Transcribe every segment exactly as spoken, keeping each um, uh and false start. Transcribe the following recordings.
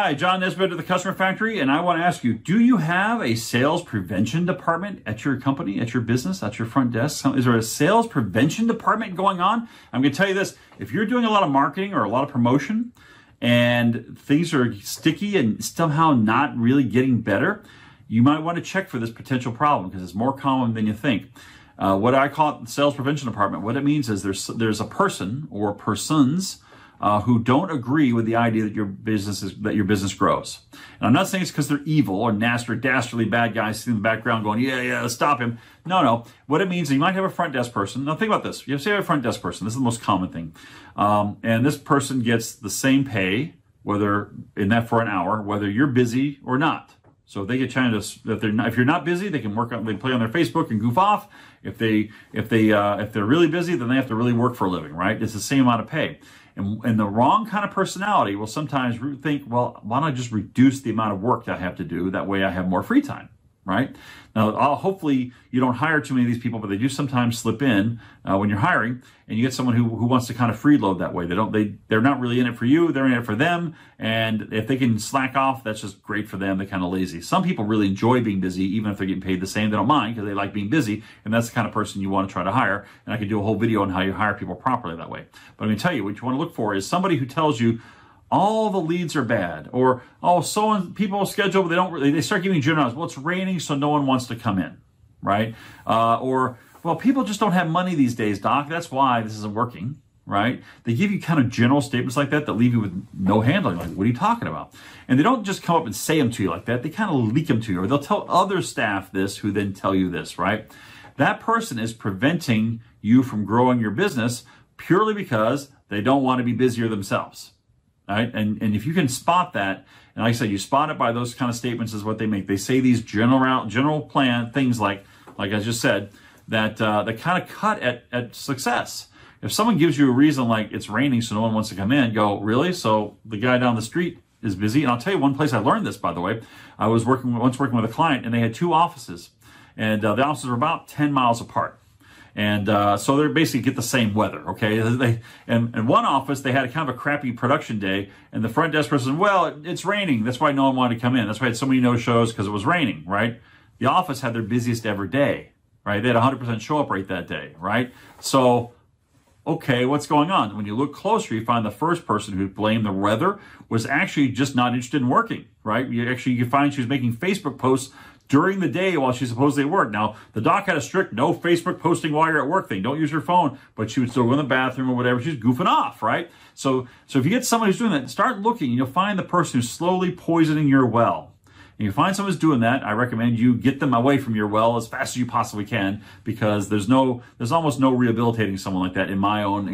Hi, John Nesbitt of The Customer Factory, and I want to ask you, do you have a sales prevention department at your company, at your business, at your front desk? Is there a sales prevention department going on? I'm going to tell you this, if you're doing a lot of marketing or a lot of promotion and things are sticky and somehow not really getting better, you might want to check for this potential problem because it's more common than you think. Uh, what I call it, the sales prevention department, what it means is there's, there's a person or persons Uh, who don't agree with the idea that your business is, that your business grows. And I'm not saying it's because they're evil or nasty or dastardly bad guys sitting in the background going, yeah, yeah, stop him. No, no. What it means is you might have a front desk person. Now think about this. You have to have a front desk person. This is the most common thing. Um, and this person gets the same pay, whether in that for an hour, whether you're busy or not. So if they get trying to, if they're not, if you're not busy, they can work on, they play on their Facebook and goof off. If they, if they, uh, if they're really busy, then they have to really work for a living, right? It's the same amount of pay. And, and the wrong kind of personality will sometimes think, well, why don't I just reduce the amount of work that I have to do? That way I have more free time, right? Now, I'll, hopefully you don't hire too many of these people, but they do sometimes slip in uh, when you're hiring, and you get someone who, who wants to kind of freeload that way. They don't, they, they're not really in it for you. They're in it for them. And if they can slack off, that's just great for them. They're kind of lazy. Some people really enjoy being busy, even if they're getting paid the same. They don't mind because they like being busy. And that's the kind of person you want to try to hire. And I could do a whole video on how you hire people properly that way. But I'm going to tell you, what you want to look for is somebody who tells you, all the leads are bad, or oh, so on, people schedule, but they don't really, they start giving generalities. Well, it's raining, so no one wants to come in, right? Uh, or, well, people just don't have money these days, Doc. That's why this isn't working, right? They give you kind of general statements like that that leave you with no handling. Like, what are you talking about? And they don't just come up and say them to you like that. They kind of leak them to you, or they'll tell other staff this who then tell you this, right? That person is preventing you from growing your business purely because they don't want to be busier themselves. Right? And, and if you can spot that, and like I said, you spot it by those kind of statements is what they make. They say these general general plan things like, like I just said, that uh, they kind of cut at, at success. If someone gives you a reason like it's raining so no one wants to come in, go, really? So the guy down the street is busy? And I'll tell you one place I learned this, by the way. I was working once working with a client, and they had two offices. And uh, the offices were about ten miles apart. And uh, so they basically get the same weather, okay? They, and in one office, they had a kind of a crappy production day, and the front desk person, well, it, it's raining. That's why no one wanted to come in. That's why I had so many no-shows, because it was raining, right? The office had their busiest ever day, right? They had a one hundred percent show-up rate that day, right? So, okay, what's going on? When you look closer, you find the first person who blamed the weather was actually just not interested in working, right? You actually you find she was making Facebook posts during the day while she supposedly worked. Now, the doc had a strict no Facebook posting while you're at work thing. Don't use your phone, but she would still go in the bathroom or whatever. She's goofing off, right? So, so if you get somebody who's doing that, start looking, and you'll find the person who's slowly poisoning your well. And you find someone who's doing that, I recommend you get them away from your well as fast as you possibly can, because there's no, there's almost no rehabilitating someone like that in my own,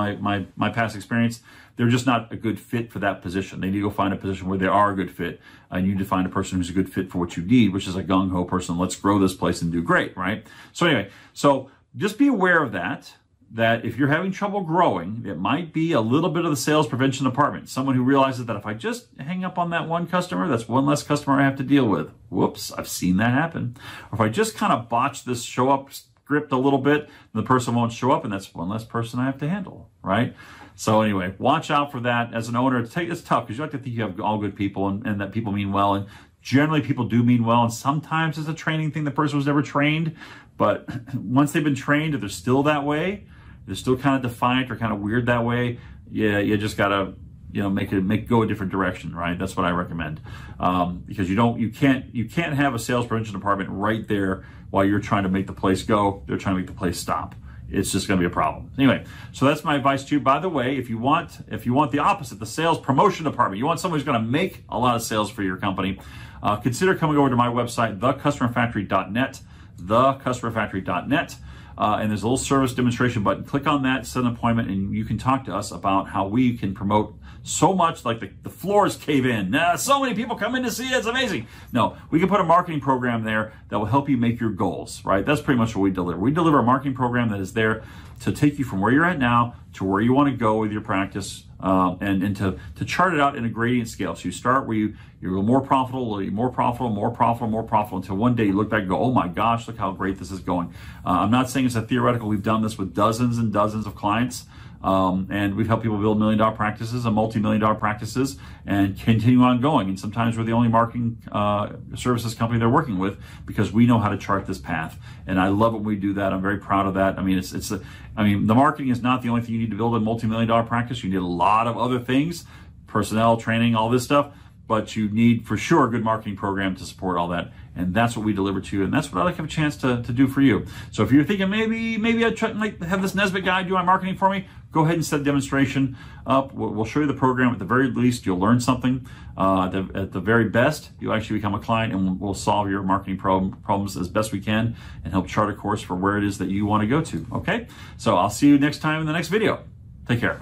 my, my, my past experience. They're just not a good fit for that position. They need to go find a position where they are a good fit. And you need to find a person who's a good fit for what you need, which is a gung-ho person. Let's grow this place and do great, right? So anyway, so just be aware of that. That if you're having trouble growing, it might be a little bit of the sales prevention department. Someone who realizes that if I just hang up on that one customer, that's one less customer I have to deal with. Whoops, I've seen that happen. Or if I just kind of botch this show up script a little bit, the person won't show up, and that's one less person I have to handle, right? So anyway, watch out for that. As an owner, it's tough because you like to think you have all good people and, and that people mean well, and generally people do mean well, and sometimes it's a training thing. The person was never trained, but once they've been trained, if they're still that way, they're still kind of defiant or kind of weird that way, yeah, you just gotta, you know, make it make go a different direction, right? That's what I recommend, um, because you don't, you can't, you can't have a sales prevention department right there while you're trying to make the place go. They're trying to make the place stop. It's just going to be a problem. Anyway, so that's my advice to you. By the way, if you want, if you want the opposite, the sales promotion department, you want someone who's going to make a lot of sales for your company, uh, consider coming over to my website, the customer factory dot net, the customer factory dot net. Uh, and there's a little service demonstration button. Click on that, set an appointment, and you can talk to us about how we can promote so much, like the, the floors cave in. Uh, so many people come in to see it. It's amazing. No, we can put a marketing program there that will help you make your goals, right? That's pretty much what we deliver. We deliver a marketing program that is there to take you from where you're at now to where you want to go with your practice, uh, and, and to, to chart it out in a gradient scale. So you start where you, you're more profitable, you're more profitable, more profitable, more profitable, until one day you look back and go, oh my gosh, look how great this is going. Uh, I'm not saying it's a theoretical. We've done this with dozens and dozens of clients. Um, and we've helped people build million dollar practices and multi-million dollar practices and continue on going. And sometimes we're the only marketing uh, services company they're working with because we know how to chart this path. And I love when we do that. I'm very proud of that. I mean, it's, it's the, I mean, the marketing is not the only thing you need to build a multi-million dollar practice. You need a lot of other things, personnel, training, all this stuff. But you need, for sure, a good marketing program to support all that. And that's what we deliver to you. And that's what I'd like to have a chance to, to do for you. So if you're thinking, maybe maybe I'd try, like, have this Nesbitt guy do my marketing for me, go ahead and set a demonstration up. We'll, we'll show you the program. At the very least, you'll learn something. Uh, at, the, at the very best, you'll actually become a client, and we'll solve your marketing problem, problems as best we can and help chart a course for where it is that you want to go to. Okay? So I'll see you next time in the next video. Take care.